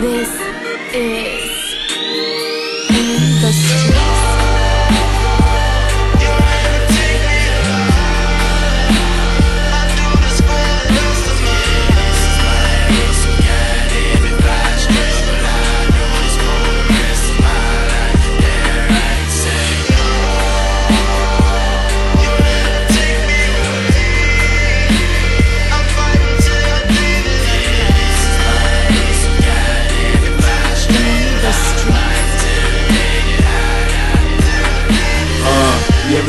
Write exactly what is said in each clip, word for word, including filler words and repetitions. This is In the Streets.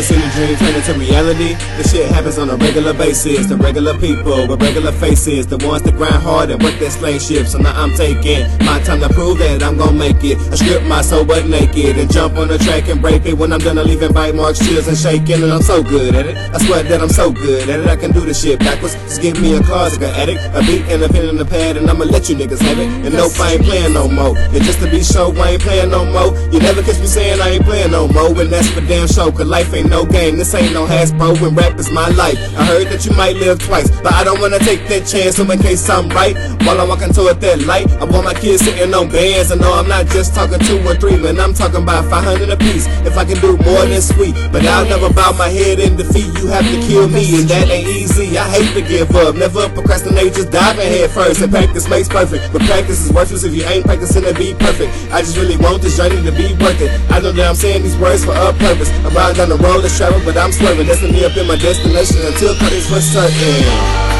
Seen a dream turn into reality. This shit happens on a regular basis to regular people with regular faces, the ones that grind hard and work their slave ships. So now I'm taking my time to prove that I'm gon' make it. I strip my soul butt naked and jump on the track and break it. When I'm done, I leave in bite marks, chills and shaking, and I'm so good at it. I swear that I'm so good at it, I can do this shit backwards. Just give me a cause like an addict, a beat and a pen and a pad, and I'ma let you niggas have it. And nope, I ain't playing no more. And just to be sure, I ain't playing no more. You never catch me saying I ain't playing no more, and that's for damn sure, cause life ain't no game. This ain't no Hasbro, and rap is my life. I heard that you might live twice, but I don't wanna take that chance, so in case I'm right, while I'm walking toward that light, I want my kids sitting on bands. I know I'm not just talking two or three, man, I'm talking about five hundred a piece. If I can do more than sweet, but I'll never bow my head in defeat. You have to kill me, and that ain't easy. I hate to give up, never procrastinate, just dive in head first. And practice makes perfect, but practice is worthless if you ain't practicing to be perfect. I just really want this journey to be worth it. I know that I'm saying these words for a purpose. I'm riding down the road, let's travel, but I'm swerving. That's me up in my destination until cut is for certain.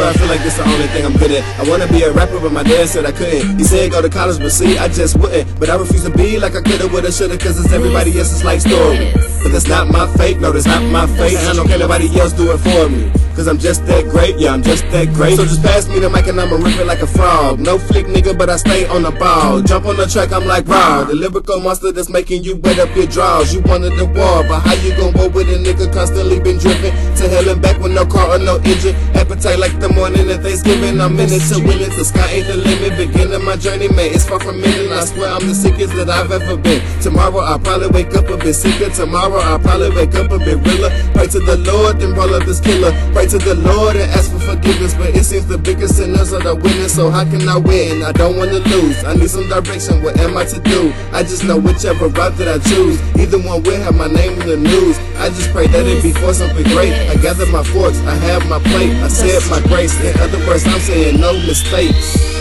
I feel like this the only thing I'm good at. I wanna be a rapper, but my dad said I couldn't. He said go to college, but see, I just wouldn't. But I refuse to be like I coulda, woulda, shoulda, cause it's everybody else's life story. But that's not my fate, no, that's not my fate. And I don't care nobody else do it for me, cause I'm just that great, yeah, I'm just that great. So just pass me the mic and I'ma rip it like a frog. No flick, nigga, but I stay on the ball. Jump on the track, I'm like raw, the lyrical monster that's making you wet up your drawers. You wanted the war, but how you gon' roll with a nigga constantly been driven to hell and back with no car or no engine? Appetite like the morning at Thanksgiving. I'm in it to win it, the sky ain't the limit. Beginning my journey, man, it's far from ending. I swear I'm the sickest that I've ever been. Tomorrow I'll probably wake up a bit sicker. Tomorrow I'll probably wake up a bit realer. Pray to the Lord, then roll up this killer. Pray to the Lord and ask for forgiveness, but it seems the biggest sinners are the winners. So how can I win? I don't wanna lose. I need some direction. What am I to do? I just know whichever route that I choose, either one will have my name in the news. I just pray that it be for something great. I gather my forks, I have my plate, I said my grace. In other words, I'm saying no mistakes.